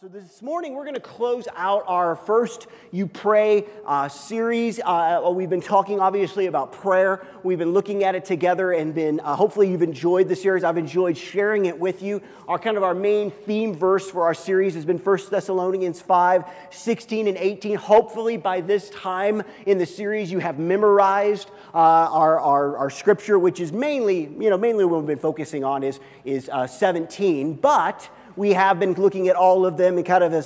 So this morning we're going to close out our First You Pray series. We've been talking obviously about prayer. We've been looking at it together and been, hopefully you've enjoyed the series. I've enjoyed sharing it with you. Our main theme verse for our series has been First Thessalonians 5:16 and 18. Hopefully by this time in the series you have memorized our scripture, which is mainly what we've been focusing on is 17. But we have been looking at all of them and kind of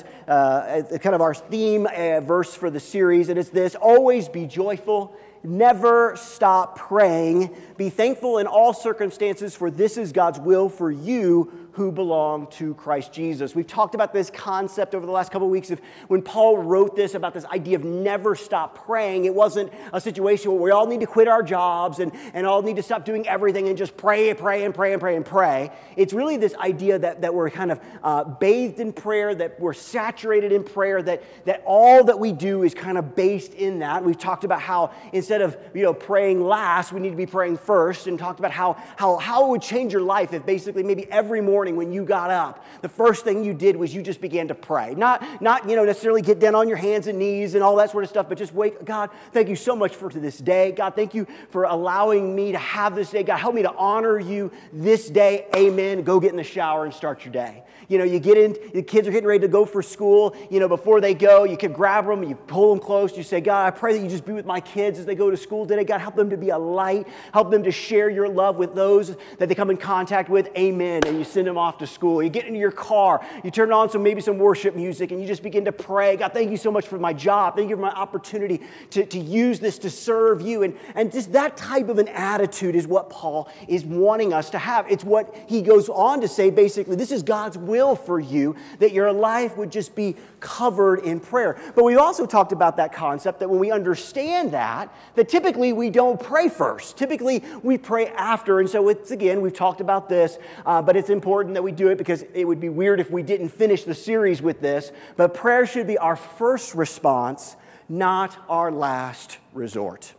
our theme verse for the series, and it's this: always be joyful, never stop praying, be thankful in all circumstances, for this is God's will for you who belong to Christ Jesus. We've talked about this concept over the last couple of weeks of when Paul wrote this, about this idea of never stop praying. It wasn't a situation where we all need to quit our jobs and all need to stop doing everything and just pray. It's really this idea that we're kind of bathed in prayer, that we're saturated in prayer, that all that we do is kind of based in that. We've talked about how instead of praying last, we need to be praying first, and talked about how it would change your life if basically maybe every morning when you got up, the first thing you did was you just began to pray. Not necessarily get down on your hands and knees and all that sort of stuff, but just wake. God, thank you so much for this day. God, thank you for allowing me to have this day. God, help me to honor you this day. Amen. Go get in the shower and start your day. You get in, the kids are getting ready to go for school. Before they go, you can grab them, you pull them close. You say, God, I pray that you just be with my kids as they go to school today. God, help them to be a light. Help them to share your love with those that they come in contact with. Amen. And you send them off to school. You get into your car, you turn on some worship music, and you just begin to pray. God, thank you so much for my job. Thank you for my opportunity to use this to serve you. And just that type of an attitude is what Paul is wanting us to have. It's what he goes on to say, basically, this is God's will for you, that your life would just be covered in prayer. But we also talked about that concept that when we understand that typically we don't pray first. Typically we pray after. And so it's, again, we've talked about this, but it's important that we do it, because it would be weird if we didn't finish the series with this. But prayer should be our first response, not our last resort.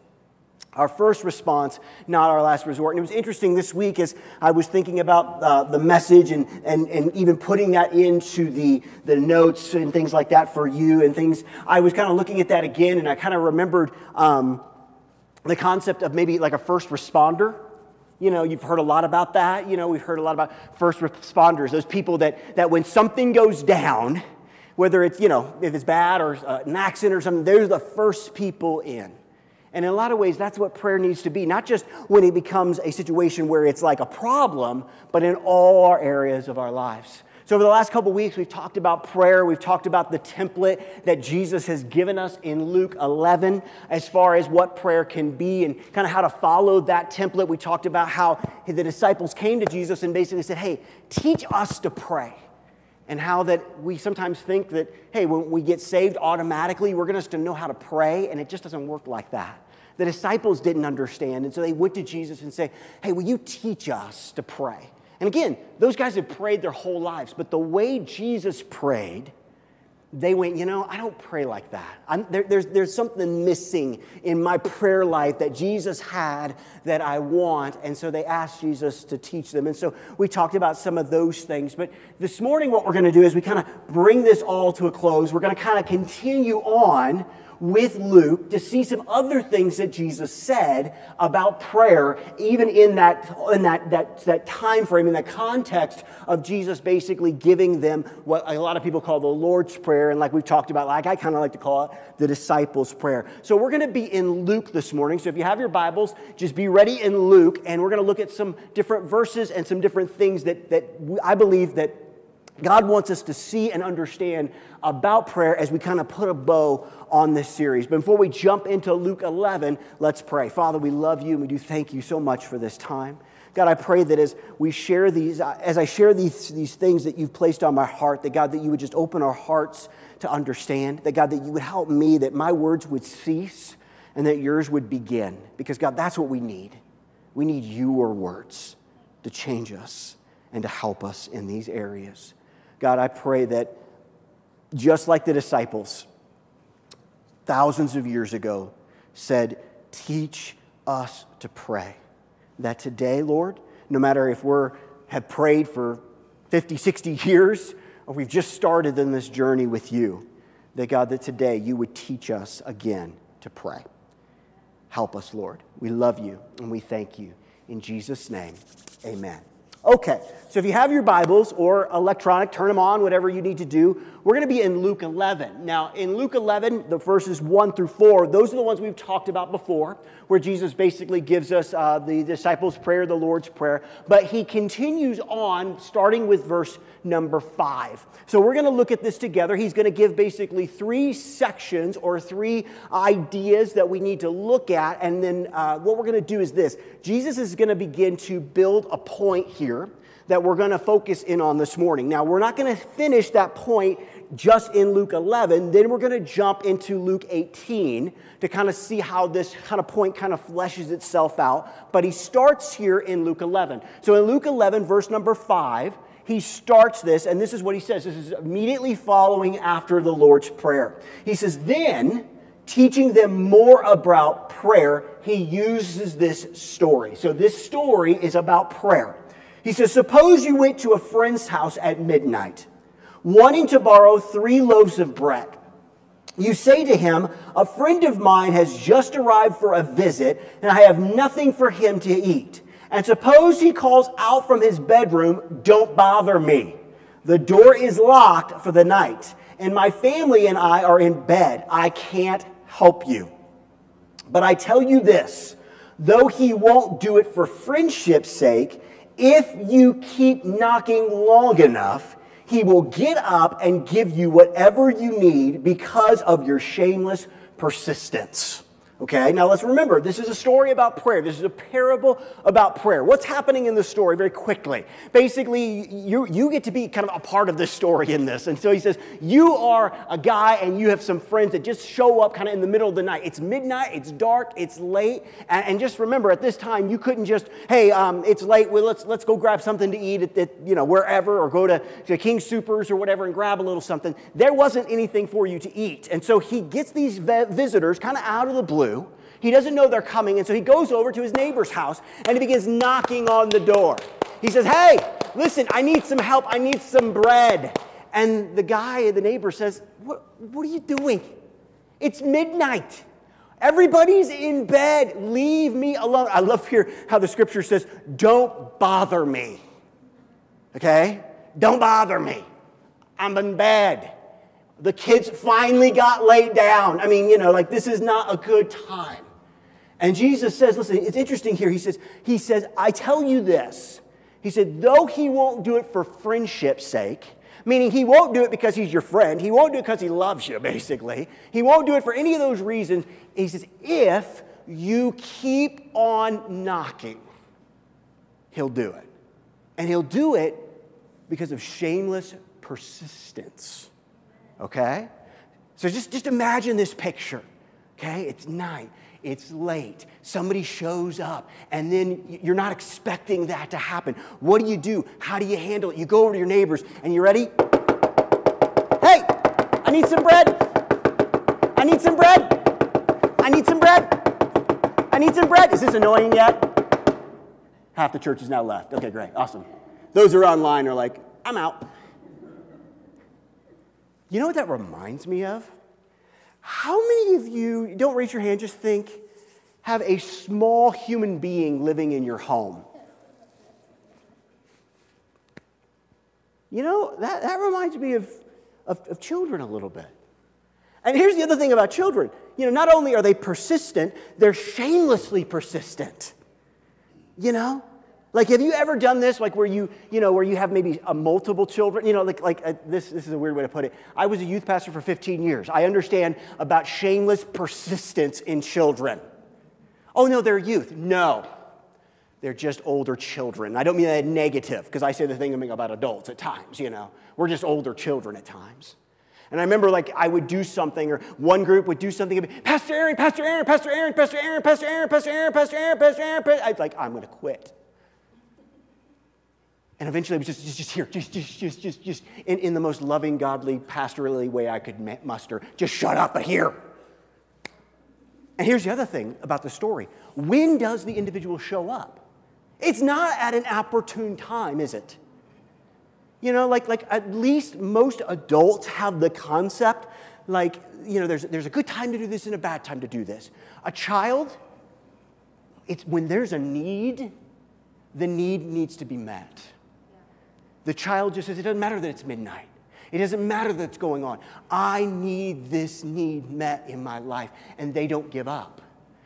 Our first response, not our last resort. And it was interesting this week as I was thinking about the message and even putting that into the notes and things like that for you and things. I was kind of looking at that again, and I kind of remembered the concept of maybe like a first responder. You've heard a lot about that. We've heard a lot about first responders, those people that when something goes down, whether it's, if it's bad or an accident or something, they're the first people in. And in a lot of ways, that's what prayer needs to be, not just when it becomes a situation where it's like a problem, but in all our areas of our lives. So over the last couple weeks, we've talked about prayer. We've talked about the template that Jesus has given us in Luke 11 as far as what prayer can be and kind of how to follow that template. We talked about how the disciples came to Jesus and basically said, hey, teach us to pray. And how that we sometimes think that, hey, when we get saved automatically, we're going to know how to pray, and it just doesn't work like that. The disciples didn't understand, and so they went to Jesus and said, hey, will you teach us to pray? And again, those guys have prayed their whole lives, but the way Jesus prayed, they went, I don't pray like that. There's something missing in my prayer life that Jesus had that I want, and so they asked Jesus to teach them. And so we talked about some of those things, but this morning what we're going to do is we kind of bring this all to a close. We're going to kind of continue on with Luke to see some other things that Jesus said about prayer, even in that time frame, in the context of Jesus basically giving them what a lot of people call the Lord's Prayer, and like we've talked about, like I kind of like to call it the disciples' prayer. So we're going to be in Luke this morning. So if you have your Bibles, just be ready in Luke, and we're going to look at some different verses and some different things that I believe that God wants us to see and understand about prayer as we kind of put a bow on this series. But before we jump into Luke 11, let's pray. Father, we love you, and we do thank you so much for this time. God, I pray that as I share these things that you've placed on my heart, that God, that you would just open our hearts to understand, that God, that you would help me, that my words would cease and that yours would begin. Because God, that's what we need. We need your words to change us and to help us in these areas. God, I pray that just like the disciples thousands of years ago said, teach us to pray, that today, Lord, no matter if we have prayed for 50, 60 years, or we've just started in this journey with you, that God, that today you would teach us again to pray. Help us, Lord. We love you and we thank you. In Jesus' name, amen. Okay, so if you have your Bibles or electronic, turn them on, whatever you need to do. We're going to be in Luke 11. Now, in Luke 11, the verses 1 through 4, those are the ones we've talked about before, where Jesus basically gives us the disciples' prayer, the Lord's Prayer. But he continues on, starting with verse number 5. So we're going to look at this together. He's going to give basically three sections or three ideas that we need to look at. And then what we're going to do is this. Jesus is going to begin to build a point here that we're going to focus in on this morning. Now, we're not going to finish that point just in Luke 11. Then we're going to jump into Luke 18 to kind of see how this kind of point kind of fleshes itself out. But he starts here in Luke 11. So in Luke 11, verse number 5, he starts this, and this is what he says. This is immediately following after the Lord's Prayer. He says, then, teaching them more about prayer, he uses this story. So this story is about prayer. He says, suppose you went to a friend's house at midnight, wanting to borrow 3 loaves of bread. You say to him, a friend of mine has just arrived for a visit, and I have nothing for him to eat. And suppose he calls out from his bedroom, don't bother me. The door is locked for the night, and my family and I are in bed. I can't help you. But I tell you this, though he won't do it for friendship's sake, if you keep knocking long enough, he will get up and give you whatever you need because of your shameless persistence. Okay, now let's remember, this is a story about prayer. This is a parable about prayer. What's happening in the story very quickly? Basically, you get to be kind of a part of this story in this. And so he says, you are a guy and you have some friends that just show up kind of in the middle of the night. It's midnight, it's dark, it's late. And just remember, at this time, you couldn't just, hey, it's late, well, let's go grab something to eat at you know, wherever, or go to King Soopers or whatever and grab a little something. There wasn't anything for you to eat. And so he gets these visitors kind of out of the blue. He doesn't know they're coming, and so he goes over to his neighbor's house, and he begins knocking on the door. He says, hey, listen, I need some help. I need some bread. And the guy, the neighbor, says, what are you doing? It's midnight. Everybody's in bed. Leave me alone. I love here how the scripture says, don't bother me. Okay? Don't bother me. I'm in bed. The kids finally got laid down. I mean, you know, like this is not a good time. And Jesus says, listen, it's interesting here. He says, I tell you this. He said, though he won't do it for friendship's sake, meaning he won't do it because he's your friend. He won't do it because he loves you, basically. He won't do it for any of those reasons. He says, if you keep on knocking, he'll do it. And he'll do it because of shameless persistence. Okay? So just imagine this picture. Okay? It's night. It's late. Somebody shows up, and then you're not expecting that to happen. What do you do? How do you handle it? You go over to your neighbors, and you ready? Hey, I need some bread. I need some bread. I need some bread. I need some bread. Is this annoying yet? Half the church is now left. Okay, great. Awesome. Those who are online are like, I'm out. You know what that reminds me of? How many of you, don't raise your hand, just think, have a small human being living in your home? You know, that reminds me of children a little bit. And here's the other thing about children. You know, not only are they persistent, they're shamelessly persistent. You know? Like, have you ever done this, like where you have maybe multiple children? You know, this is a weird way to put it. I was a youth pastor for 15 years. I understand about shameless persistence in children. Oh, no, they're youth. No, they're just older children. I don't mean that negative, because I say the thing about adults at times, you know. We're just older children at times. And I remember, like, I would do something, or one group would do something, and be, Pastor Aaron, Pastor Aaron, Pastor Aaron, Pastor Aaron, Pastor Aaron, Pastor Aaron, Pastor Aaron, Pastor Aaron, Pastor Aaron. I'd like, I'm going to quit. And eventually, it was just here, in the most loving, godly, pastorally way I could muster. Just shut up, but here. And here's the other thing about the story. When does the individual show up? It's not at an opportune time, is it? You know, like at least most adults have the concept, like, you know, there's a good time to do this and a bad time to do this. A child, it's when there's a need, the need needs to be met. The child just says, it doesn't matter that it's midnight. It doesn't matter that's going on. I need this need met in my life. And they don't give up.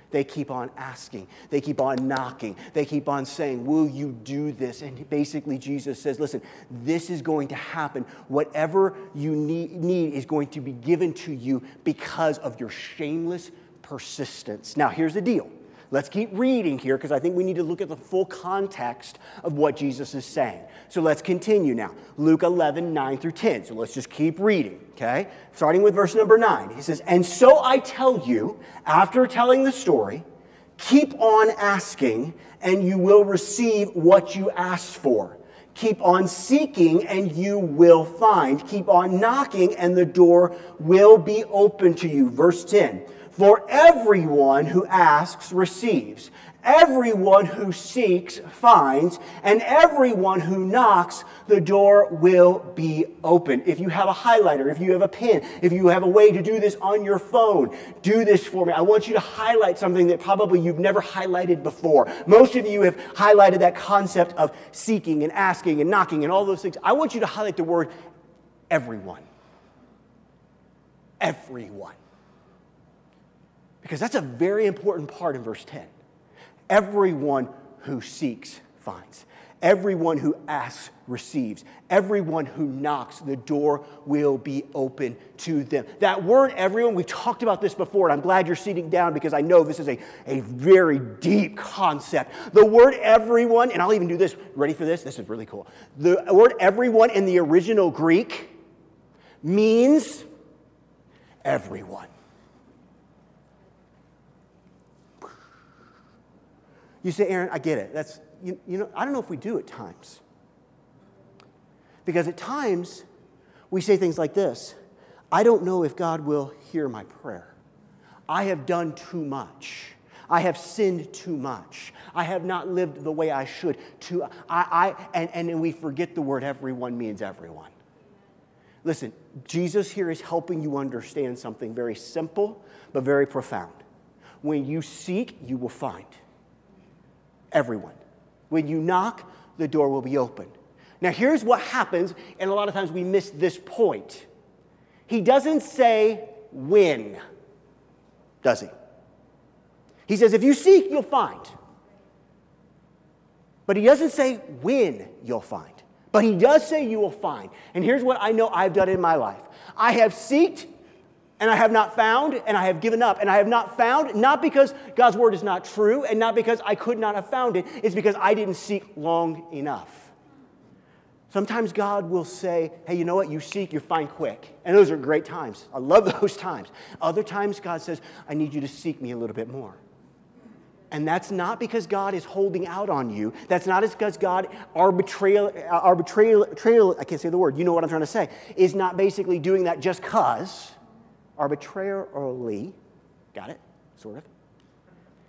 They keep on asking. They keep on knocking. They keep on saying, will you do this? And basically Jesus says, listen, this is going to happen. Whatever you need is going to be given to you because of your shameless persistence. Now, here's the deal. Let's keep reading here because I think we need to look at the full context of what Jesus is saying. So let's continue now. Luke 11, 9 through 10. So let's just keep reading, okay? Starting with verse number 9. He says, and so I tell you, after telling the story, keep on asking and you will receive what you asked for. Keep on seeking and you will find. Keep on knocking and the door will be open to you. Verse 10. For everyone who asks receives, everyone who seeks finds, and everyone who knocks, the door will be open. If you have a highlighter, if you have a pen, if you have a way to do this on your phone, do this for me. I want you to highlight something that probably you've never highlighted before. Most of you have highlighted that concept of seeking and asking and knocking and all those things. I want you to highlight the word everyone. Everyone. Because that's a very important part in verse 10. Everyone who seeks finds. Everyone who asks receives. Everyone who knocks, the door will be open to them. That word, everyone, we've talked about this before, and I'm glad you're sitting down because I know this is a very deep concept. The word everyone, and I'll even do this. Ready for this? This is really cool. The word everyone in the original Greek means everyone. You say, Aaron, I get it. That's, you know, I don't know if we do at times. Because at times, we say things like this. I don't know if God will hear my prayer. I have done too much. I have sinned too much. I have not lived the way I should. And we forget the word everyone means everyone. Listen, Jesus here is helping you understand something very simple but very profound. When you seek, you will find. Everyone. When you knock, the door will be open. Now, here's what happens, and a lot of times we miss this point. He doesn't say when, does he? He says, if you seek, you'll find. But he doesn't say when you'll find. But he does say you will find. And here's what I know I've done in my life. I have seeked, and I have not found, and I have given up, and I have not found, not because God's word is not true, and not because I could not have found it. It's because I didn't seek long enough. Sometimes God will say, hey, you know what? You seek, you find quick. And those are great times. I love those times. Other times God says, I need you to seek me a little bit more. And that's not because God is holding out on you. That's not because God I can't say the word. You know what I'm trying to say. Is not basically doing that just because. Arbitrarily, got it, sort of.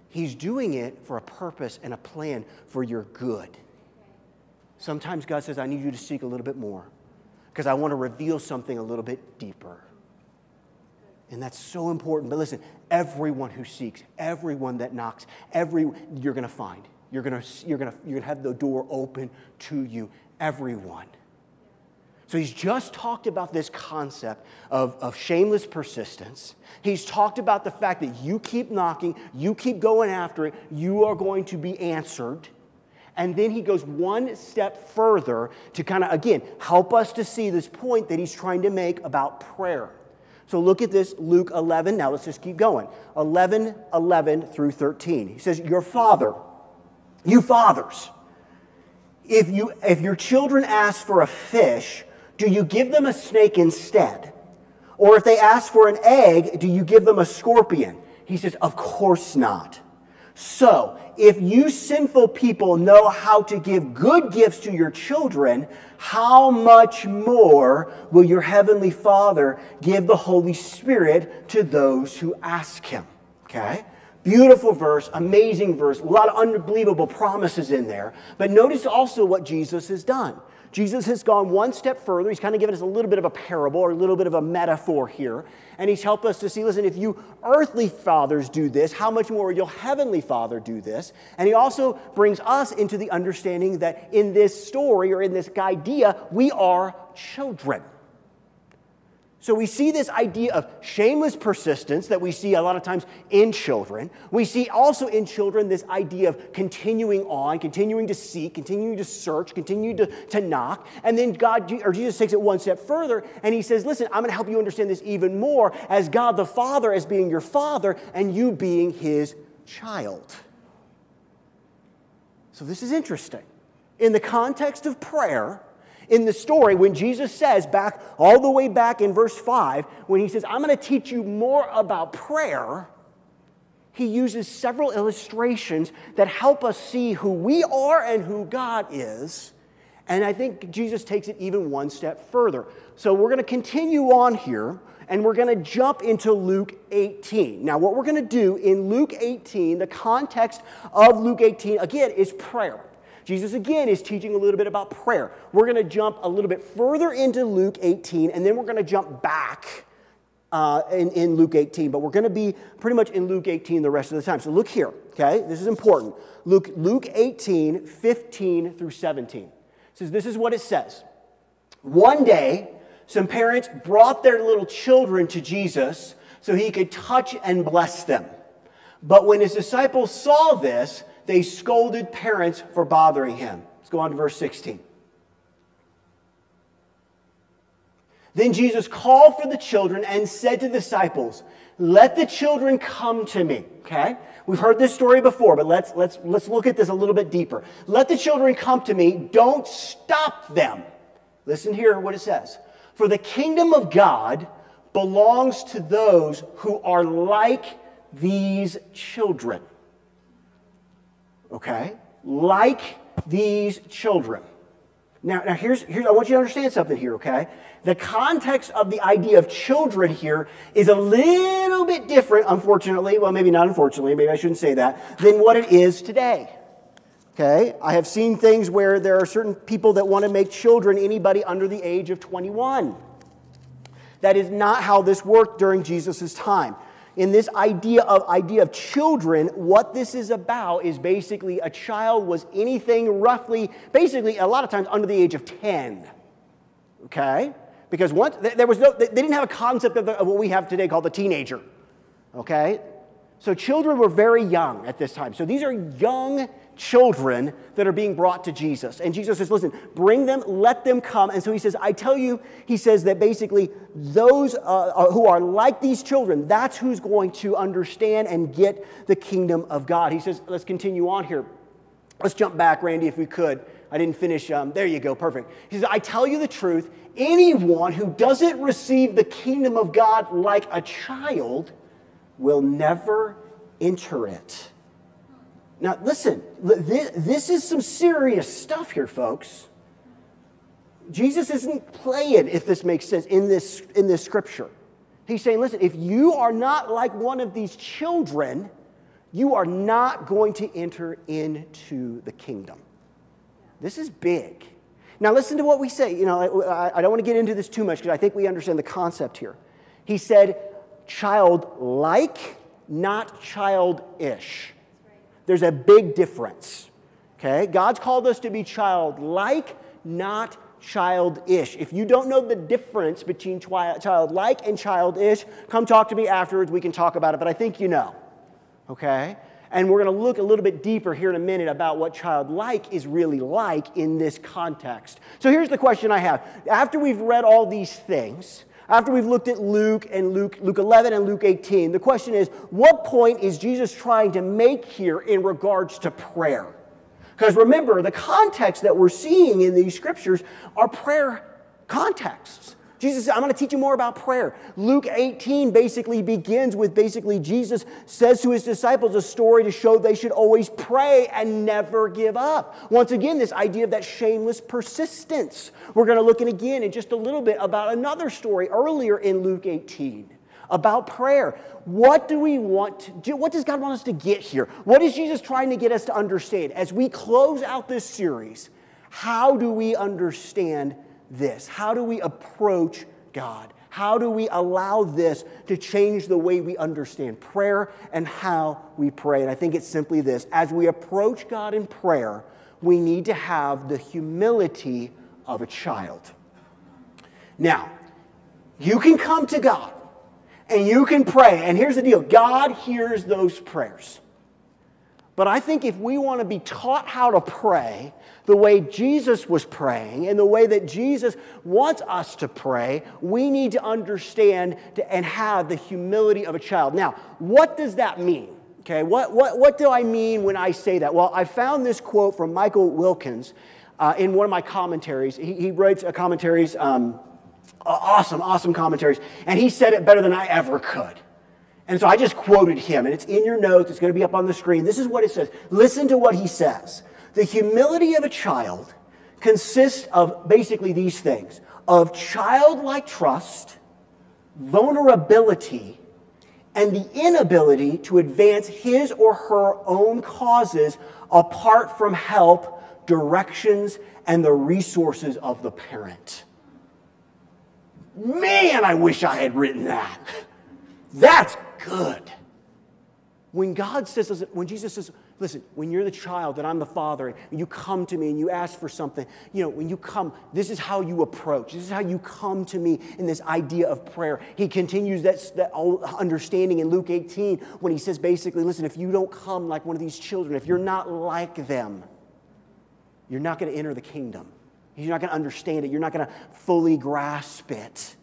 He's doing it for a purpose and a plan for your good. Sometimes God says, I need you to seek a little bit more because I want to reveal something a little bit deeper. And that's so important. But listen, everyone who seeks, everyone that knocks, you're going to find. You're going to have the door open to you, everyone. So he's just talked about this concept of shameless persistence. He's talked about the fact that you keep knocking, you keep going after it, you are going to be answered. And then he goes one step further to kind of, again, help us to see this point that he's trying to make about prayer. So look at this, Luke 11. Now let's just keep going. 11:11 through 13. He says, your father, you fathers, if your children ask for a fish, do you give them a snake instead? Or if they ask for an egg, do you give them a scorpion? He says, of course not. So, if you sinful people know how to give good gifts to your children, how much more will your heavenly Father give the Holy Spirit to those who ask Him? Okay? Beautiful verse, amazing verse, a lot of unbelievable promises in there. But notice also what Jesus has done. Jesus has gone one step further. He's kind of given us a little bit of a parable or a little bit of a metaphor here. And he's helped us to see, listen, if you earthly fathers do this, how much more will your heavenly Father do this? And he also brings us into the understanding that in this story or in this idea, we are children. So we see this idea of shameless persistence that we see a lot of times in children. We see also in children this idea of continuing on, continuing to seek, continuing to search, continuing to knock. And then God, or Jesus takes it one step further, and he says, listen, I'm going to help you understand this even more as God the Father as being your Father and you being his child. So this is interesting. In the context of prayer, in the story, when Jesus says back, all the way back in verse 5, when he says, I'm going to teach you more about prayer, he uses several illustrations that help us see who we are and who God is. And I think Jesus takes it even one step further. So we're going to continue on here, and we're going to jump into Luke 18. Now, what we're going to do in Luke 18, the context of Luke 18, again, is prayer. Jesus, again, is teaching a little bit about prayer. We're going to jump a little bit further into Luke 18, and then we're going to jump back in Luke 18. But we're going to be pretty much in Luke 18 the rest of the time. So look here, okay? This is important. Luke 18, 15 through 17. It says, this is what it says. One day, some parents brought their little children to Jesus so he could touch and bless them. But when his disciples saw this, they scolded parents for bothering him. Let's go on to verse 16. Then Jesus called for the children and said to the disciples, let the children come to me. Okay? We've heard this story before, but let's look at this a little bit deeper. Let the children come to me. Don't stop them. Listen here what it says. For the kingdom of God belongs to those who are like these children. Okay? Like these children. Now here's I want you to understand something here, okay? The context of the idea of children here is a little bit different, unfortunately, well, maybe not unfortunately, maybe I shouldn't say that, than what it is today. Okay? I have seen things where there are certain people that want to make children anybody under the age of 21. That is not how this worked during Jesus' time. In this idea of children, what this is about is basically a child was anything roughly, basically a lot of times under the age of 10, okay? Because once there was no, they didn't have a concept of what we have today called the teenager, okay? So children were very young at this time. So these are young children that are being brought to Jesus. And Jesus says, listen, bring them, let them come. And so he says, I tell you, he says that basically those who are like these children, that's who's going to understand and get the kingdom of God. He says, let's continue on here. Let's jump back, Randy, if we could. I didn't finish. There you go. Perfect. He says, I tell you the truth. Anyone who doesn't receive the kingdom of God like a child will never enter it. Now, listen, this is some serious stuff here, folks. Jesus isn't playing, if this makes sense, in this scripture. He's saying, listen, if you are not like one of these children, you are not going to enter into the kingdom. This is big. Now, listen to what we say. You know, I don't want to get into this too much because I think we understand the concept here. He said, childlike, not childish. There's a big difference, okay? God's called us to be childlike, not childish. If you don't know the difference between childlike and childish, come talk to me afterwards. We can talk about it, but I think you know, okay? And we're going to look a little bit deeper here in a minute about what childlike is really like in this context. So here's the question I have. After we've read all these things, after we've looked at Luke 11 and Luke 18, the question is, what point is Jesus trying to make here in regards to prayer? Because remember, the context that we're seeing in these scriptures are prayer contexts. Jesus said, I'm going to teach you more about prayer. Luke 18 basically begins with Jesus says to his disciples a story to show they should always pray and never give up. Once again, this idea of that shameless persistence. We're going to look at again in just a little bit about another story earlier in Luke 18 about prayer. What do we want to do? What does God want us to get here? What is Jesus trying to get us to understand as we close out this series? How do we understand this? How do we approach God? How do we allow this to change the way we understand prayer and how we pray? And I think it's simply this. As we approach God in prayer, we need to have the humility of a child. Now, you can come to God and you can pray. And here's the deal. God hears those prayers. But I think if we want to be taught how to pray the way Jesus was praying and the way that Jesus wants us to pray, we need to understand and have the humility of a child. Now, what does that mean? Okay, what do I mean when I say that? Well, I found this quote from Michael Wilkins in one of my commentaries. He writes commentaries, awesome commentaries, and he said it better than I ever could. And so I just quoted him, and it's in your notes. It's going to be up on the screen. This is what it says. Listen to what he says. The humility of a child consists of basically these things, of childlike trust, vulnerability, and the inability to advance his or her own causes apart from help, directions, and the resources of the parent. Man, I wish I had written that. That's good. When God says, listen, when Jesus says, listen, when you're the child and I'm the father and you come to me and you ask for something, you know, when you come, this is how you approach. This is how you come to me in this idea of prayer. He continues that understanding in Luke 18 when he says basically, listen, if you don't come like one of these children, if you're not like them, you're not going to enter the kingdom. You're not going to understand it. You're not going to fully grasp it.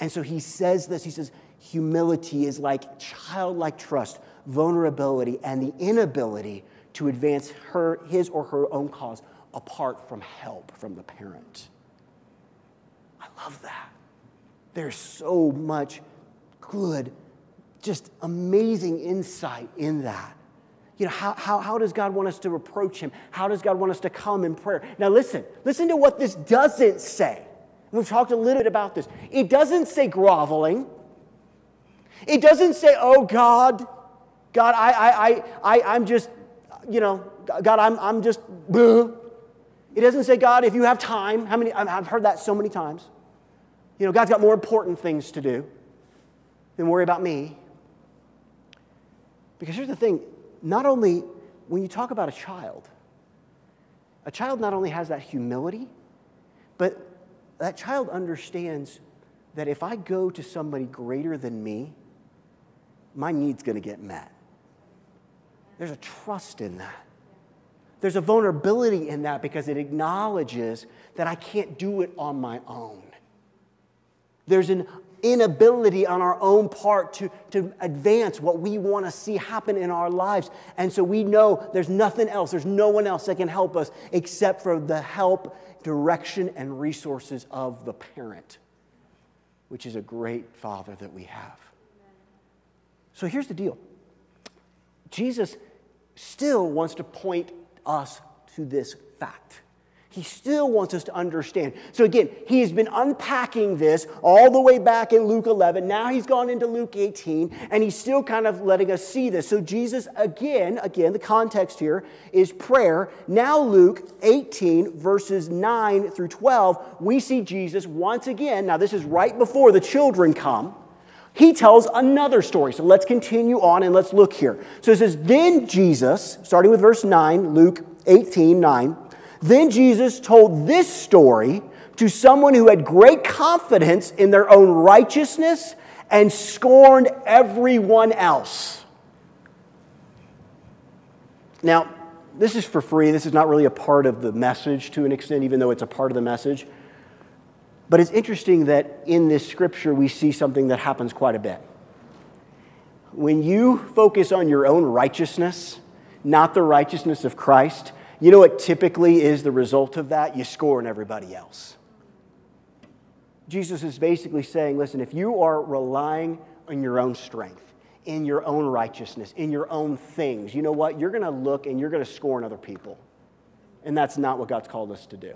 And so he says this, he says, humility is like childlike trust, vulnerability, and the inability to advance his or her own cause apart from help from the parent. I love that. There's so much good, just amazing insight in that. You know, how does God want us to approach him? How does God want us to come in prayer? Now listen to what this doesn't say. We've talked a little bit about this. It doesn't say groveling. It doesn't say, oh, God, I'm just, you know, God, I'm just, boo. It doesn't say, God, if you have time. How many? I've heard that so many times. You know, God's got more important things to do than worry about me. Because here's the thing. Not only, when you talk about a child not only has that humility, but that child understands that if I go to somebody greater than me, my need's going to get met. There's a trust in that. There's a vulnerability in that because it acknowledges that I can't do it on my own. There's an inability on our own part to advance what we want to see happen in our lives. And so we know there's nothing else. There's no one else that can help us except for the help, direction, and resources of the parent, which is a great Father that we have. So here's the deal. Jesus still wants to point us to this fact. He still wants us to understand. So again, he has been unpacking this all the way back in Luke 11. Now he's gone into Luke 18, and he's still kind of letting us see this. So Jesus, again, the context here is prayer. Now Luke 18, verses 9 through 12, we see Jesus once again. Now this is right before the children come. He tells another story. So let's continue on and let's look here. So it says, then Jesus, starting with verse 9, Luke 18, 9, then Jesus told this story to someone who had great confidence in their own righteousness and scorned everyone else. Now, this is for free. This is not really a part of the message to an extent, even though it's a part of the message. But it's interesting that in this scripture we see something that happens quite a bit. When you focus on your own righteousness, not the righteousness of Christ, you know what typically is the result of that? You scorn everybody else. Jesus is basically saying, listen, if you are relying on your own strength, in your own righteousness, in your own things, you know what? You're going to look and you're going to scorn other people. And that's not what God's called us to do.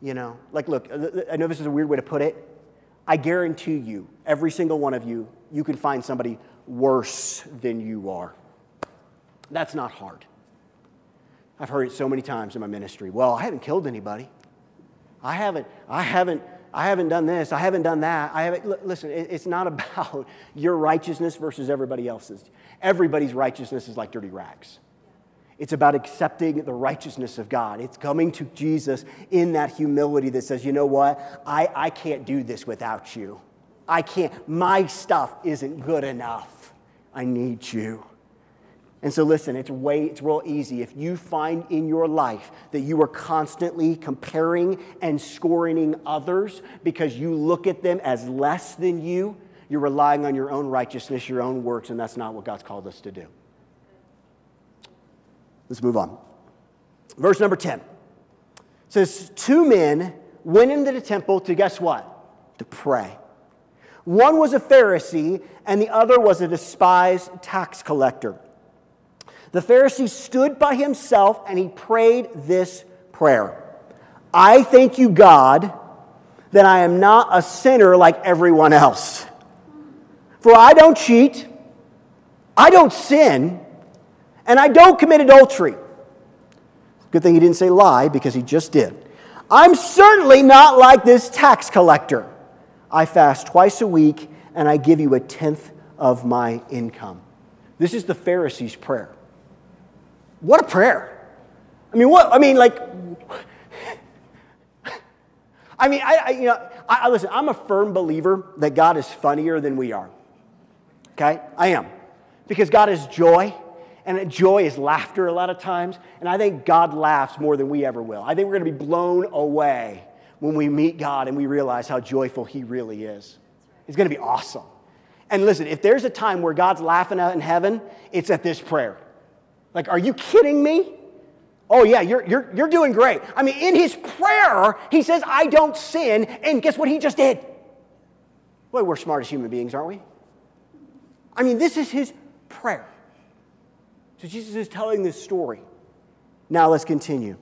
You know, like, look, I know this is a weird way to put it. I guarantee you, every single one of you, you can find somebody worse than you are. That's not hard. I've heard it so many times in my ministry. Well, I haven't killed anybody. I haven't done this. I haven't done that. I haven't. Listen, it's not about your righteousness versus everybody else's. Everybody's righteousness is like dirty rags. It's about accepting the righteousness of God. It's coming to Jesus in that humility that says, you know what? I can't do this without you. I can't. My stuff isn't good enough. I need you. And so listen, it's real easy. If you find in your life that you are constantly comparing and scorning others because you look at them as less than you, you're relying on your own righteousness, your own works, and that's not what God's called us to do. Let's move on. Verse number 10 says, 2 men went into the temple to, guess what? To pray. One was a Pharisee, and the other was a despised tax collector. The Pharisee stood by himself and he prayed this prayer. I thank you, God, that I am not a sinner like everyone else. For I don't cheat, I don't sin, and I don't commit adultery. Good thing he didn't say lie, because he just did. I'm certainly not like this tax collector. I fast twice a week and I give you a tenth of my income. This is the Pharisee's prayer. What a prayer. I mean, listen, I'm a firm believer that God is funnier than we are. Okay? I am. Because God is joy, and joy is laughter a lot of times, and I think God laughs more than we ever will. I think we're going to be blown away when we meet God and we realize how joyful He really is. It's going to be awesome. And listen, if there's a time where God's laughing out in heaven, it's at this prayer. Like, are you kidding me? Oh, yeah, you're doing great. I mean, in his prayer, he says, I don't sin, and guess what he just did? Well, we're smart as human beings, aren't we? I mean, this is his prayer. So Jesus is telling this story. Now let's continue.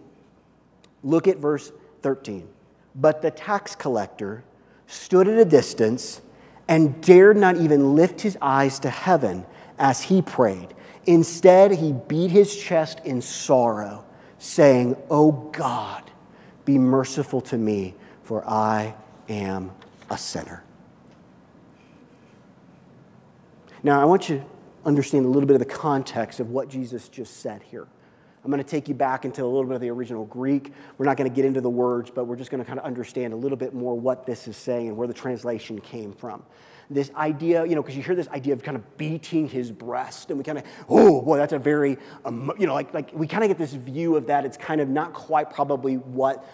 Look at verse 13. But the tax collector stood at a distance and dared not even lift his eyes to heaven as he prayed. Instead, he beat his chest in sorrow, saying, Oh God, be merciful to me, for I am a sinner. Now, I want you to understand a little bit of the context of what Jesus just said here. I'm going to take you back into a little bit of the original Greek. We're not going to get into the words, but we're just going to kind of understand a little bit more what this is saying and where the translation came from. This idea, you know, because you hear this idea of kind of beating his breast, and we kind of, oh, boy, that's a very, we kind of get this view of that. It's kind of not quite probably what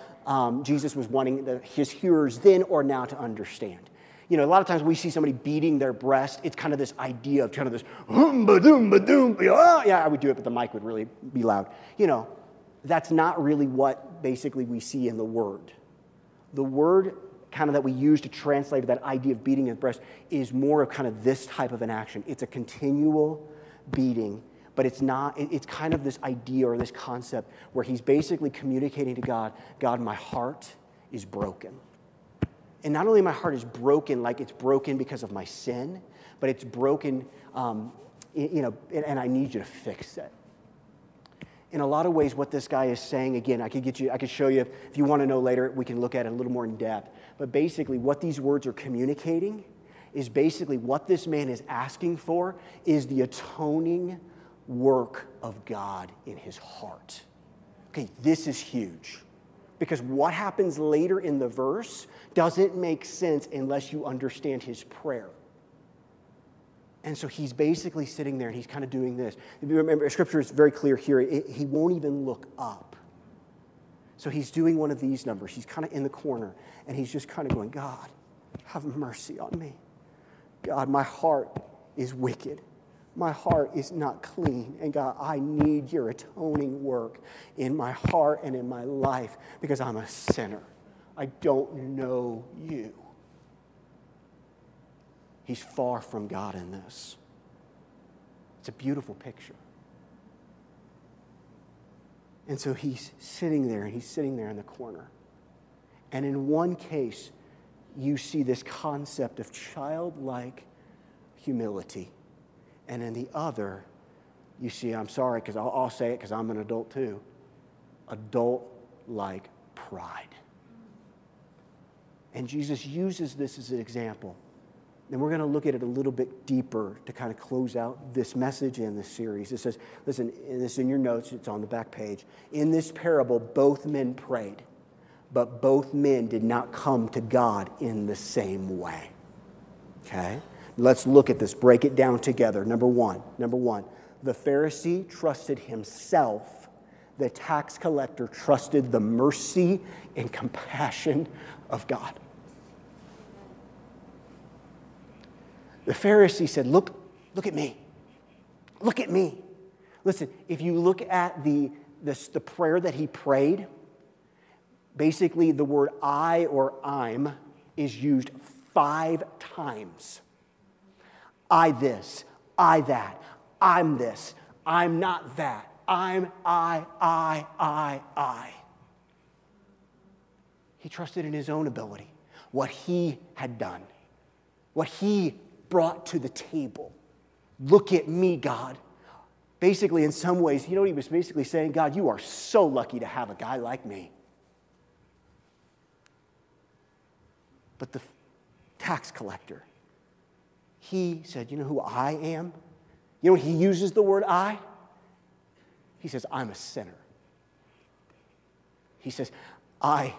Jesus was wanting his hearers then or now to understand. You know, a lot of times we see somebody beating their breast. It's kind of this idea of kind of this, yeah, I would do it, but the mic would really be loud. You know, that's not really what basically we see in the word. The word kind of that we use to translate that idea of beating his breast is more of kind of this type of an action. It's a continual beating, but it's kind of this idea or this concept where he's basically communicating to God, God, my heart is broken. And not only my heart is broken, like it's broken because of my sin, but it's broken, and I need you to fix it. In a lot of ways, what this guy is saying, again, I could show you, if you want to know later, we can look at it a little more in depth. But basically, what these words are communicating is basically what this man is asking for is the atoning work of God in his heart. Okay, this is huge. Because what happens later in the verse doesn't make sense unless you understand his prayer. And so he's basically sitting there and he's kind of doing this. If you remember, Scripture is very clear here. He won't even look up. So he's doing one of these numbers. He's kind of in the corner and he's just kind of going, God, have mercy on me. God, my heart is wicked. My heart is not clean. And God, I need your atoning work in my heart and in my life because I'm a sinner. I don't know you. He's far from God in this. It's a beautiful picture. And so he's sitting there in the corner. And in one case, you see this concept of childlike humility. And in the other, you see, I'm sorry because I'll say it because I'm an adult too. adult-like pride. And Jesus uses this as an example. And we're going to look at it a little bit deeper to kind of close out this message and this series. It says, listen, and this is in your notes, it's on the back page. In this parable, both men prayed, but both men did not come to God in the same way. Okay? Let's look at this, break it down together. Number one, the Pharisee trusted himself. The tax collector trusted the mercy and compassion of God. The Pharisee said, look at me. Look at me. Listen, if you look at the prayer that he prayed, basically the word I or I'm is used 5 times. I this, I that, I'm this, I'm not that, I'm I. He trusted in his own ability, what he had done, what he brought to the table. Look at me, God. Basically, in some ways, you know what he was basically saying? God, you are so lucky to have a guy like me. But the tax collector, he said, you know who I am? You know, he uses the word I. He says, I'm a sinner. He says, I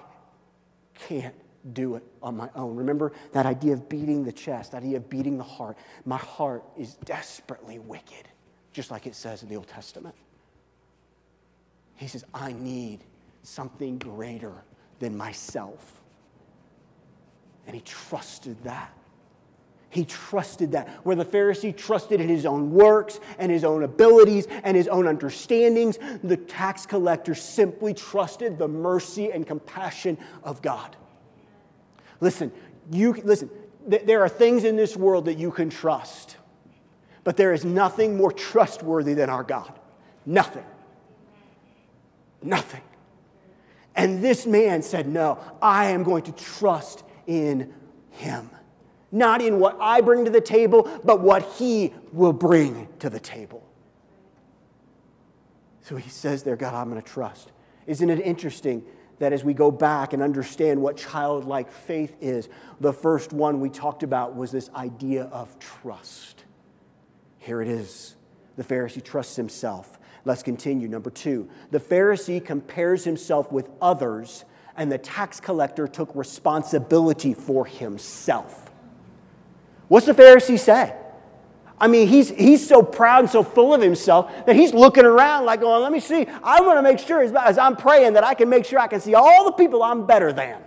can't do it on my own. Remember that idea of beating the chest, that idea of beating the heart. My heart is desperately wicked, just like it says in the Old Testament. He says, I need something greater than myself. And he trusted that. He trusted that. Where the Pharisee trusted in his own works and his own abilities and his own understandings, the tax collector simply trusted the mercy and compassion of God. Listen, there are things in this world that you can trust, but there is nothing more trustworthy than our God. Nothing. Nothing. And this man said, no, I am going to trust in him. Not in what I bring to the table, but what he will bring to the table. So he says there, God, I'm going to trust. Isn't it interesting that as we go back and understand what childlike faith is, the first one we talked about was this idea of trust. Here it is. The Pharisee trusts himself. Let's continue. Number 2, the Pharisee compares himself with others, and the tax collector took responsibility for himself. What's the Pharisee say? I mean, he's so proud and so full of himself that he's looking around like, oh, let me see. I want to make sure as I'm praying that I can make sure I can see all the people I'm better than.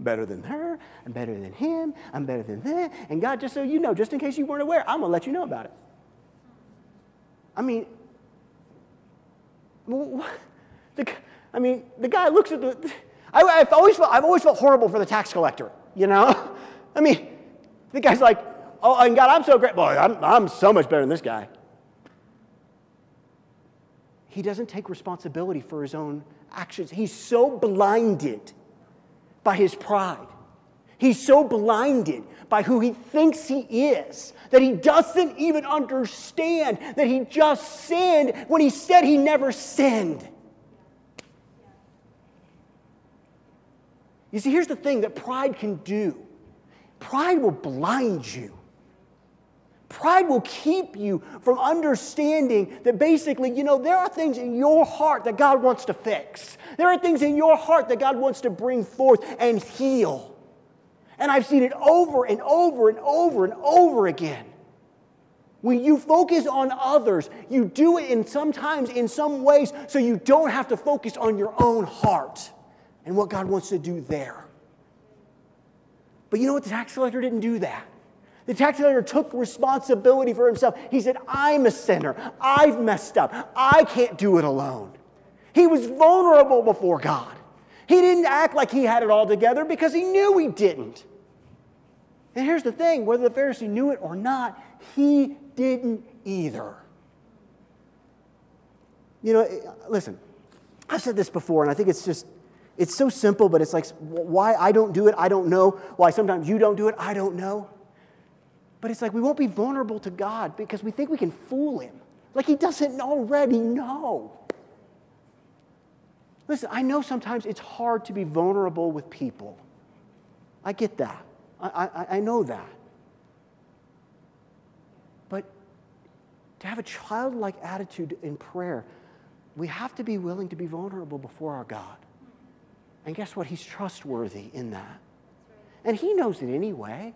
Better than her, I'm better than him, I'm better than that. And God, just so you know, just in case you weren't aware, I'm going to let you know about it. I mean, the guy looks at the... I've always felt horrible for the tax collector, you know? I mean... The guy's like, oh, and God, I'm so great. Boy, I'm so much better than this guy. He doesn't take responsibility for his own actions. He's so blinded by his pride. He's so blinded by who he thinks he is that he doesn't even understand that he just sinned when he said he never sinned. You see, here's the thing that pride can do. Pride will blind you. Pride will keep you from understanding that basically, you know, there are things in your heart that God wants to fix. There are things in your heart that God wants to bring forth and heal. And I've seen it over and over and over and over again. When you focus on others, you do it in some ways so you don't have to focus on your own heart and what God wants to do there. But you know what? The tax collector didn't do that. The tax collector took responsibility for himself. He said, I'm a sinner. I've messed up. I can't do it alone. He was vulnerable before God. He didn't act like he had it all together because he knew he didn't. And here's the thing, whether the Pharisee knew it or not, he didn't either. You know, listen, I've said this before, and I think it's so simple, but it's like, why I don't do it, I don't know. Why sometimes you don't do it, I don't know. But it's like we won't be vulnerable to God because we think we can fool him. Like he doesn't already know. Listen, I know sometimes it's hard to be vulnerable with people. I get that. I know that. But to have a childlike attitude in prayer, we have to be willing to be vulnerable before our God. And guess what? He's trustworthy in that. And He knows it anyway.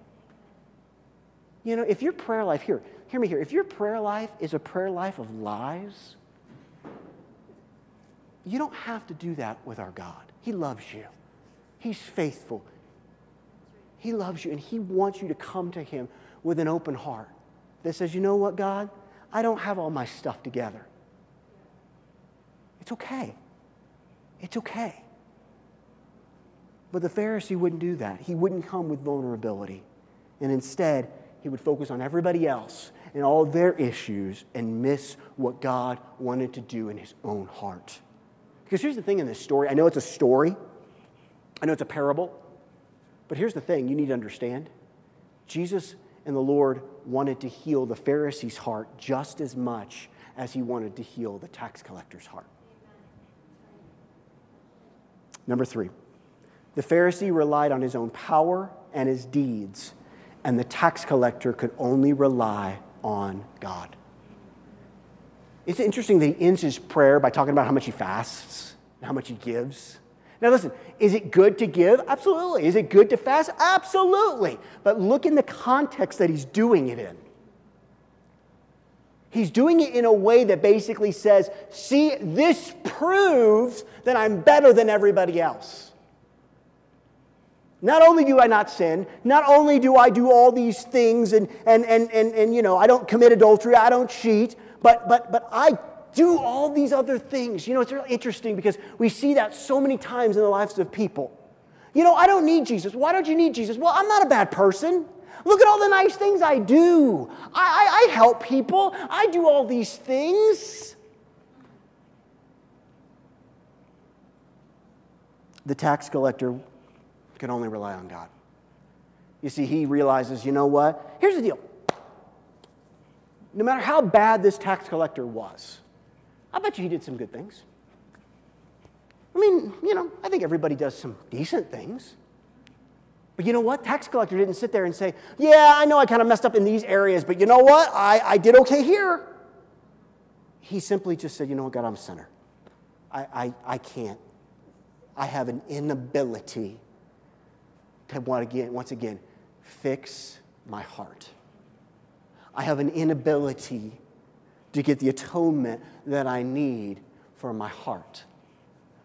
You know, if your prayer life, hear me here, if your prayer life is a prayer life of lies, you don't have to do that with our God. He loves you. He's faithful. He loves you, and He wants you to come to Him with an open heart that says, you know what, God? I don't have all my stuff together. It's okay. It's okay. But the Pharisee wouldn't do that. He wouldn't come with vulnerability. And instead, he would focus on everybody else and all their issues and miss what God wanted to do in His own heart. Because here's the thing in this story. I know it's a story. I know it's a parable. But here's the thing you need to understand. Jesus and the Lord wanted to heal the Pharisee's heart just as much as He wanted to heal the tax collector's heart. Number three, the Pharisee relied on his own power and his deeds, and the tax collector could only rely on God. It's interesting that he ends his prayer by talking about how much he fasts and how much he gives. Now listen, is it good to give? Absolutely. Is it good to fast? Absolutely. But look in the context that he's doing it in. He's doing it in a way that basically says, see, this proves that I'm better than everybody else. Not only do I not sin, not only do I do all these things and you know, I don't commit adultery, I don't cheat, but I do all these other things. You know, it's really interesting because we see that so many times in the lives of people. You know, I don't need Jesus. Why don't you need Jesus? Well, I'm not a bad person. Look at all the nice things I do. I help people. I do all these things. The tax collector can only rely on God. You see, he realizes, you know what? Here's the deal. No matter how bad this tax collector was, I bet you he did some good things. I mean, you know, I think everybody does some decent things. But you know what? Tax collector didn't sit there and say, yeah, I know I kind of messed up in these areas, but you know what? I did okay here. He simply just said, you know what, God, I'm a sinner. I can't. I have an inability to once again fix my heart. I have an inability to get the atonement that I need for my heart.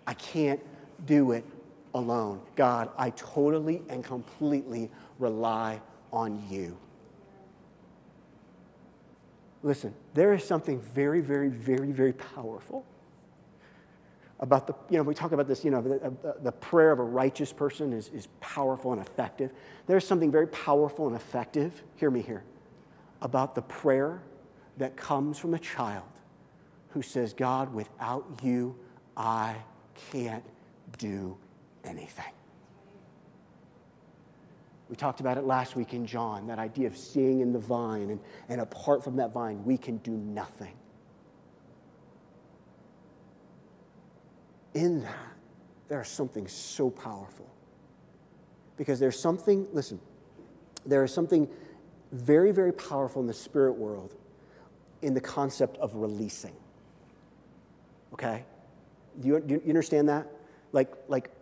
I can't do it alone. God, I totally and completely rely on you. Listen, there is something very, very, very, very powerful about the, you know, we talk about this, you know, the prayer of a righteous person is powerful and effective. There's something very powerful and effective, hear me here, about the prayer that comes from a child who says, God, without you, I can't do anything. We talked about it last week in John, that idea of seeing in the vine, and apart from that vine, we can do nothing. In that, there's something so powerful. Because there's something, listen, there is something very, very powerful in the spirit world in the concept of releasing. Okay? Do you understand that? Like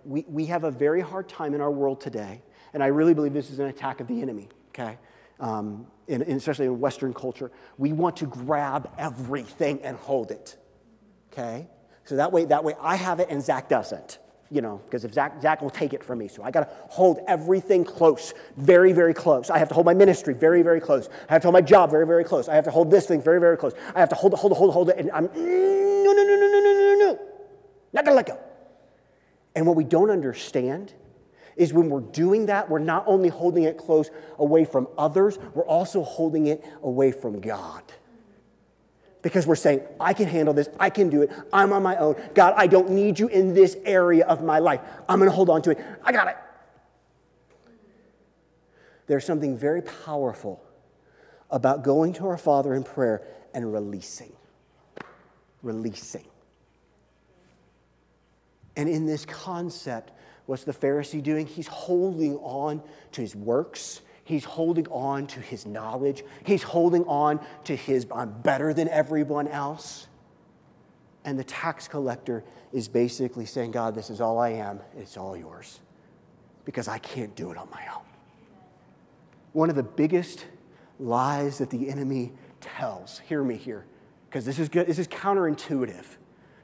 we have a very hard time in our world today, and I really believe this is an attack of the enemy, okay? And especially in Western culture, we want to grab everything and hold it, okay? So that way I have it and Zach doesn't, you know, because if Zach will take it from me. So I got to hold everything close, very, very close. I have to hold my ministry very, very close. I have to hold my job very, very close. I have to hold this thing very, very close. I have to hold it, and I'm, no. Not going to let go. And what we don't understand is when we're doing that, we're not only holding it close away from others, we're also holding it away from God. Because we're saying, I can handle this. I can do it. I'm on my own. God, I don't need you in this area of my life. I'm going to hold on to it. I got it. There's something very powerful about going to our Father in prayer and releasing. And in this concept, what's the Pharisee doing? He's holding on to his works. He's holding on to his knowledge. He's holding on to his, I'm better than everyone else. And the tax collector is basically saying, God, this is all I am. It's all yours. Because I can't do it on my own. One of the biggest lies that the enemy tells, hear me here, because this is good, this is counterintuitive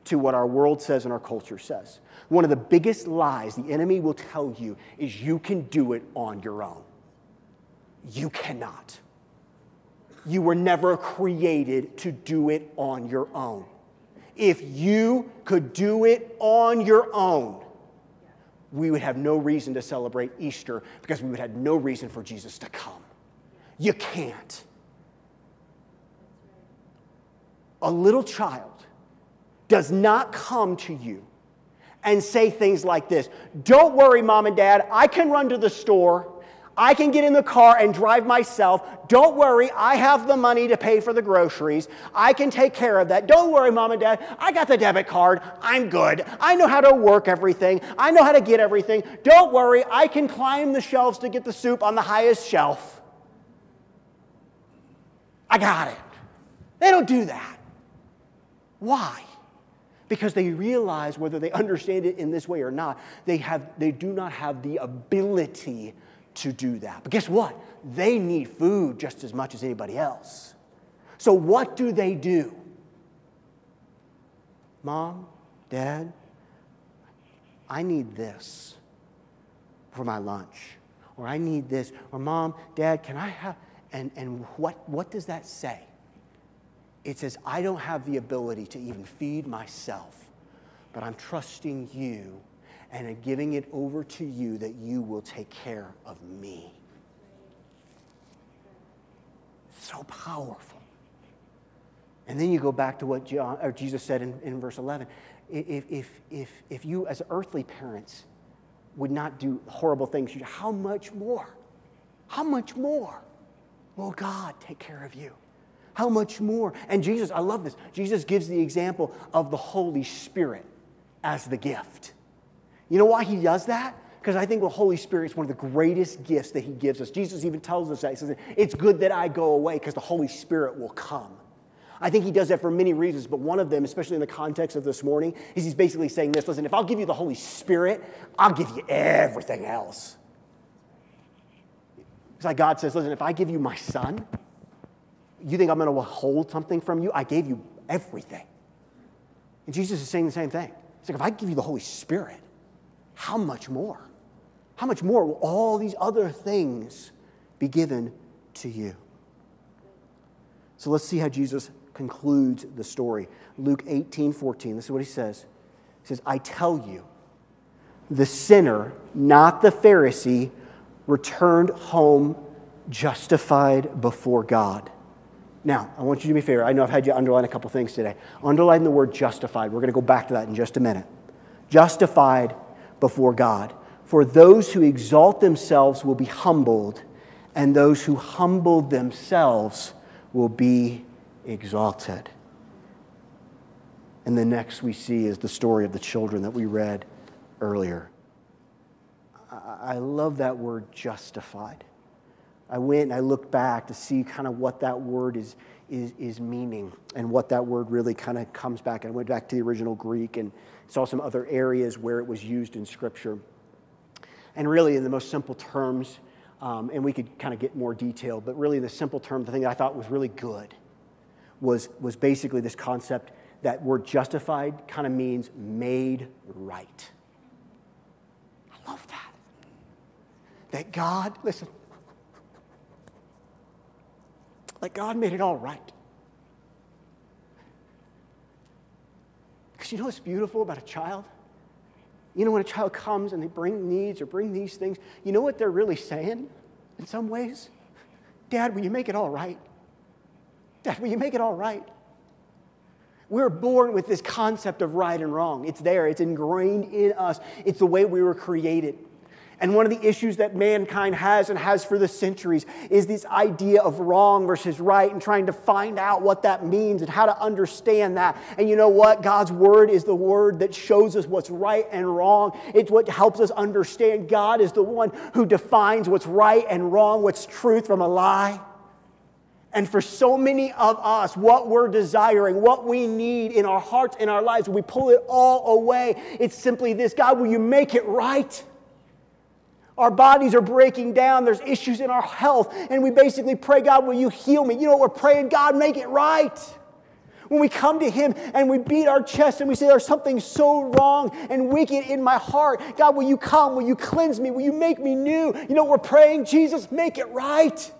to what our world says and our culture says. One of the biggest lies the enemy will tell you is you can do it on your own. You cannot. You were never created to do it on your own. If you could do it on your own, we would have no reason to celebrate Easter because we would have no reason for Jesus to come. You can't. A little child does not come to you and say things like this, don't worry, Mom and Dad, I can run to the store. I can get in the car and drive myself. Don't worry, I have the money to pay for the groceries. I can take care of that. Don't worry, Mom and Dad, I got the debit card. I'm good. I know how to work everything. I know how to get everything. Don't worry, I can climb the shelves to get the soup on the highest shelf. I got it. They don't do that. Why? Because they realize, whether they understand it in this way or not, they do not have the ability to do that. But guess what? They need food just as much as anybody else. So what do they do? Mom, Dad, I need this for my lunch. Or I need this. Or Mom, Dad, can I have... And what does that say? It says, I don't have the ability to even feed myself, but I'm trusting you and I'm giving it over to you that you will take care of me. So powerful. And then you go back to what Jesus said in verse 11. If you as earthly parents would not do horrible things, how much more? How much more will God take care of you? How much more? And Jesus, I love this. Jesus gives the example of the Holy Spirit as the gift. You know why he does that? Because I think the Holy Spirit is one of the greatest gifts that he gives us. Jesus even tells us that. He says, it's good that I go away because the Holy Spirit will come. I think he does that for many reasons, but one of them, especially in the context of this morning, is he's basically saying this, listen, if I'll give you the Holy Spirit, I'll give you everything else. It's like God says, listen, if I give you my son, you think I'm going to withhold something from you? I gave you everything. And Jesus is saying the same thing. It's like, if I give you the Holy Spirit, how much more? How much more will all these other things be given to you? So let's see how Jesus concludes the story. Luke 18:14, this is what he says. He says, I tell you, the sinner, not the Pharisee, returned home justified before God. Now, I want you to do me a favor. I know I've had you underline a couple things today. Underline the word justified. We're going to go back to that in just a minute. Justified before God. For those who exalt themselves will be humbled, and those who humble themselves will be exalted. And the next we see is the story of the children that we read earlier. I love that word justified. I went and I looked back to see kind of what that word is meaning and what that word really kind of comes back. And I went back to the original Greek and saw some other areas where it was used in Scripture. And really in the most simple terms, and we could kind of get more detail, but really the simple term, the thing that I thought was really good was basically this concept that word justified kind of means made right. I love that. That God, listen, that God made it all right. Because you know what's beautiful about a child? You know, when a child comes and they bring needs or bring these things, you know what they're really saying in some ways? Dad, will you make it all right? Dad, will you make it all right? We're born with this concept of right and wrong. It's there. It's ingrained in us. It's the way we were created. And one of the issues that mankind has and has for the centuries is this idea of wrong versus right and trying to find out what that means and how to understand that. And you know what? God's Word is the Word that shows us what's right and wrong. It's what helps us understand. God is the one who defines what's right and wrong, what's truth from a lie. And for so many of us, what we're desiring, what we need in our hearts, in our lives, we pull it all away. It's simply this: God, will you make it right? Our bodies are breaking down. There's issues in our health. And we basically pray, God, will you heal me? You know what we're praying? God, make it right. When we come to Him and we beat our chest and we say, there's something so wrong and wicked in my heart. God, will you come? Will you cleanse me? Will you make me new? You know what we're praying? Jesus, make it right.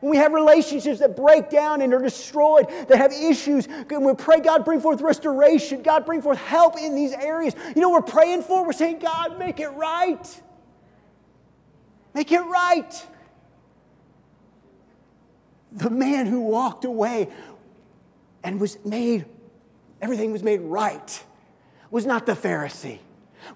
When we have relationships that break down and are destroyed, that have issues, and we pray, God, bring forth restoration. God, bring forth help in these areas. You know what we're praying for? We're saying, God, make it right. Make it right. The man who walked away and everything was made right, was not the Pharisee,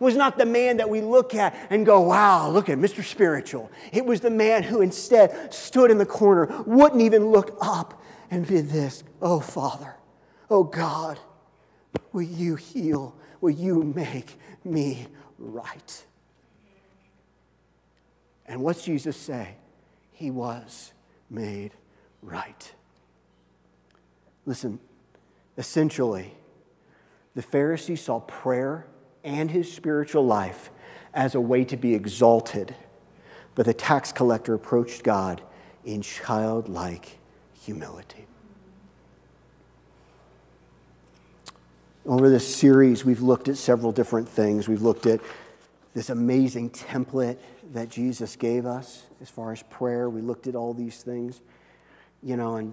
was not the man that we look at and go, wow, look at Mr. Spiritual. It was the man who instead stood in the corner, wouldn't even look up and did this. Oh, Father, oh, God, will you heal? Will you make me right? And what's Jesus say? He was made right. Listen, essentially, the Pharisee saw prayer and his spiritual life as a way to be exalted, but the tax collector approached God in childlike humility. Over this series, we've looked at several different things. We've looked at this amazing template that Jesus gave us as far as prayer. We looked at all these things, and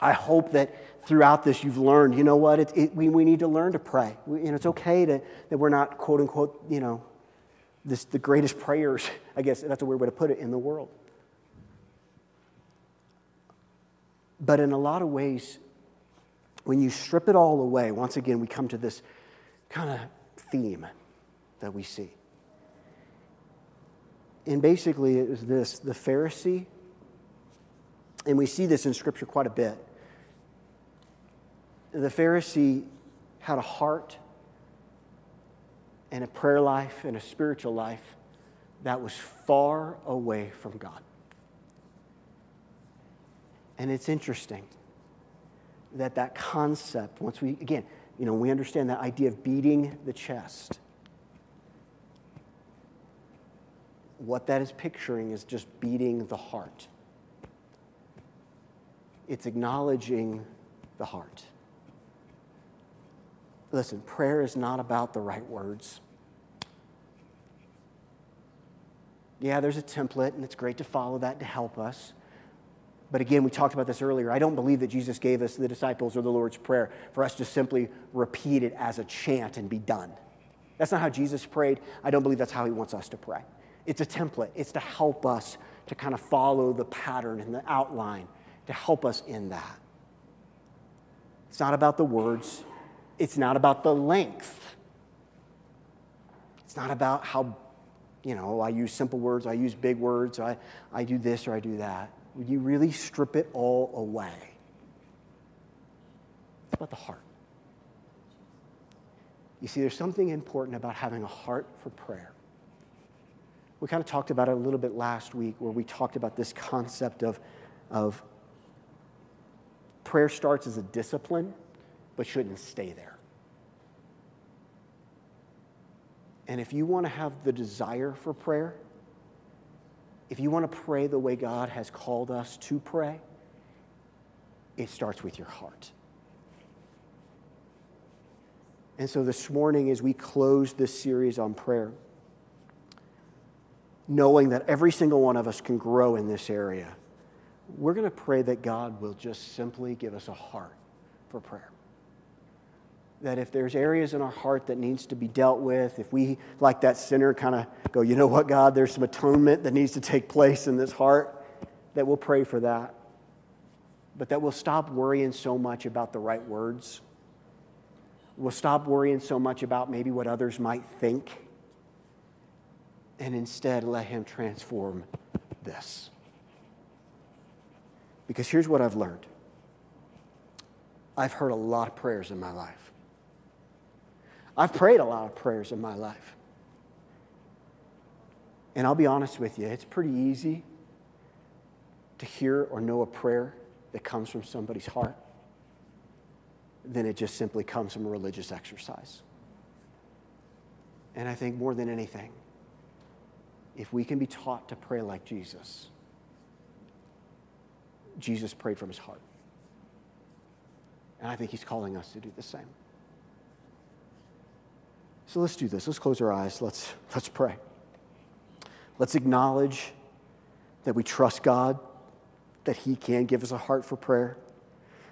I hope that throughout this you've learned, you know what, we need to learn to pray. It's okay that we're not, quote unquote, the greatest prayers, I guess that's a weird way to put it, in the world. But in a lot of ways, when you strip it all away, once again, we come to this kind of theme that we see. And basically it was this: the Pharisee, and we see this in Scripture quite a bit, the Pharisee had a heart and a prayer life and a spiritual life that was far away from God. And it's interesting that concept, once we, again, we understand that idea of beating the chest. What that is picturing is just beating the heart. It's acknowledging the heart. Listen, prayer is not about the right words. Yeah, there's a template, and it's great to follow that to help us. But again, we talked about this earlier. I don't believe that Jesus gave us, the disciples, or the Lord's Prayer for us to simply repeat it as a chant and be done. That's not how Jesus prayed. I don't believe that's how He wants us to pray. It's a template. It's to help us to kind of follow the pattern and the outline, to help us in that. It's not about the words. It's not about the length. It's not about how, I use simple words, I use big words, I do this or I do that. Would you really strip it all away? It's about the heart. You see, there's something important about having a heart for prayer. We kind of talked about it a little bit last week, where we talked about this concept of prayer starts as a discipline, but shouldn't stay there. And if you want to have the desire for prayer, if you want to pray the way God has called us to pray, it starts with your heart. And so this morning, as we close this series on prayer, knowing that every single one of us can grow in this area, we're going to pray that God will just simply give us a heart for prayer. That if there's areas in our heart that needs to be dealt with, if we, like that sinner, kind of go, you know what, God, there's some atonement that needs to take place in this heart, that we'll pray for that. But that we'll stop worrying so much about the right words. We'll stop worrying so much about maybe what others might think. and instead let him transform this. Because here's what I've learned. I've heard a lot of prayers in my life. I've prayed a lot of prayers in my life. And I'll be honest with you, it's pretty easy to hear or know a prayer that comes from somebody's heart than it just simply comes from a religious exercise. And I think more than anything, if we can be taught to pray like Jesus, Jesus prayed from his heart. And I think he's calling us to do the same. So let's do this. Let's close our eyes. Let's pray. Let's acknowledge that we trust God, that he can give us a heart for prayer.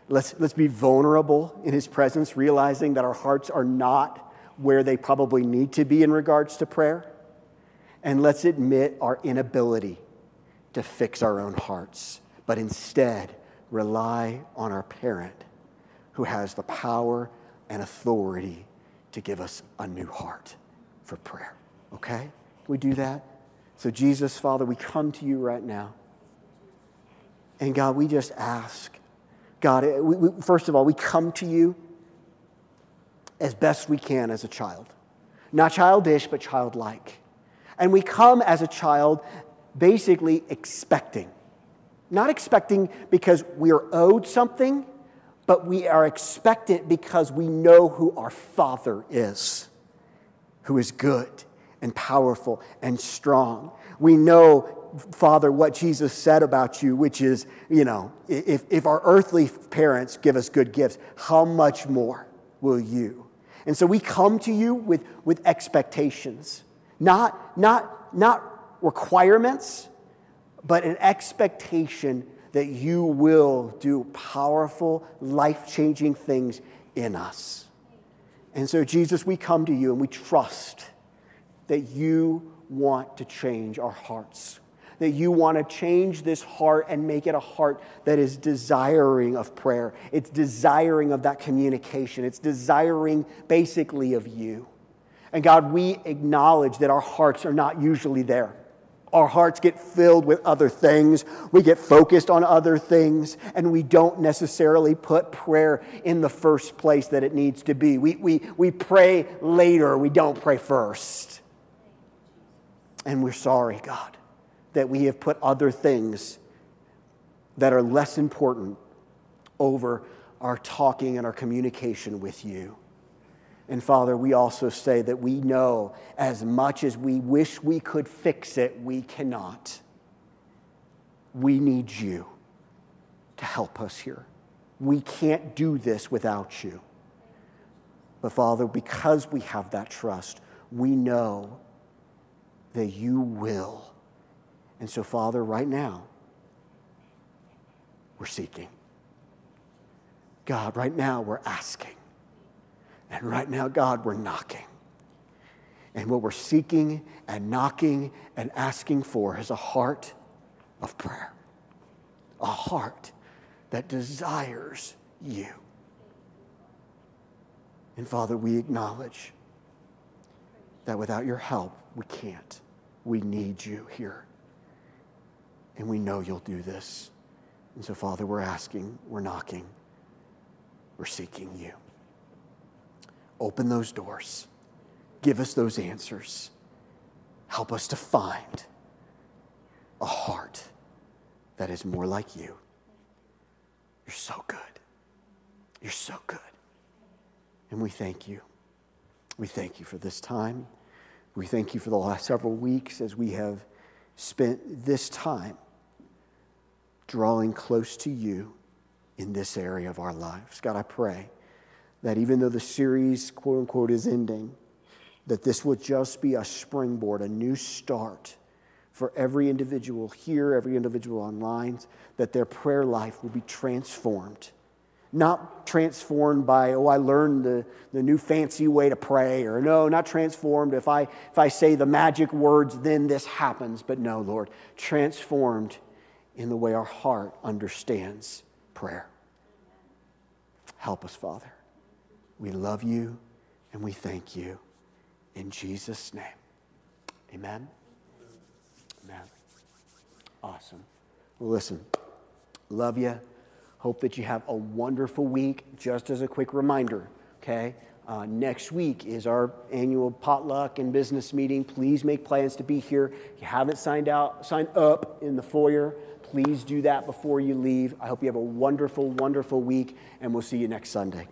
Let's be vulnerable in his presence, realizing that our hearts are not where they probably need to be in regards to prayer. And let's admit our inability to fix our own hearts, but instead rely on our parent who has the power and authority to give us a new heart for prayer. Okay? Can we do that? So Jesus, Father, we come to you right now. And God, we just ask. God, first of all, we come to you as best we can as a child. Not childish, but childlike. And we come as a child basically expecting. Not expecting because we are owed something, but we are expectant because we know who our Father is, who is good and powerful and strong. We know, Father, what Jesus said about you, which is, you know, if our earthly parents give us good gifts, how much more will you? And so we come to you with expectations, not requirements, but an expectation that you will do powerful, life-changing things in us. And so, Jesus, we come to you and we trust that you want to change our hearts, that you want to change this heart and make it a heart that is desiring of prayer. It's desiring of that communication. It's desiring basically of you. And God, we acknowledge that our hearts are not usually there. Our hearts get filled with other things. We get focused on other things, and we don't necessarily put prayer in the first place that it needs to be. We pray later. We don't pray first. And we're sorry, God, that we have put other things that are less important over our talking and our communication with you. And Father, we also say that we know as much as we wish we could fix it, we cannot. We need you to help us here. We can't do this without you. But Father, because we have that trust, we know that you will. And so Father, right now, we're seeking. God, right now we're asking. And right now, God, we're knocking. And what we're seeking and knocking and asking for is a heart of prayer. A heart that desires you. And Father, we acknowledge that without your help, we can't. We need you here. And we know you'll do this. And so, Father, we're asking, we're knocking, we're seeking you. Open those doors. Give us those answers. Help us to find a heart that is more like you. You're so good. You're so good. And we thank you. We thank you for this time. We thank you for the last several weeks as we have spent this time drawing close to you in this area of our lives. God, I pray that even though the series, quote unquote, is ending, that this will just be a springboard, a new start for every individual here, every individual online, that their prayer life will be transformed. Not transformed by, oh, I learned the new fancy way to pray, or no, not transformed, if I say the magic words, then this happens. But no, Lord, transformed in the way our heart understands prayer. Help us, Father. We love you, and we thank you. In Jesus' name, amen. that. Awesome. Well, listen, love you. Hope that you have a wonderful week. Just as a quick reminder, okay? Next week is our annual potluck and business meeting. Please make plans to be here. If you haven't signed up in the foyer, please do that before you leave. I hope you have a wonderful, wonderful week, and we'll see you next Sunday.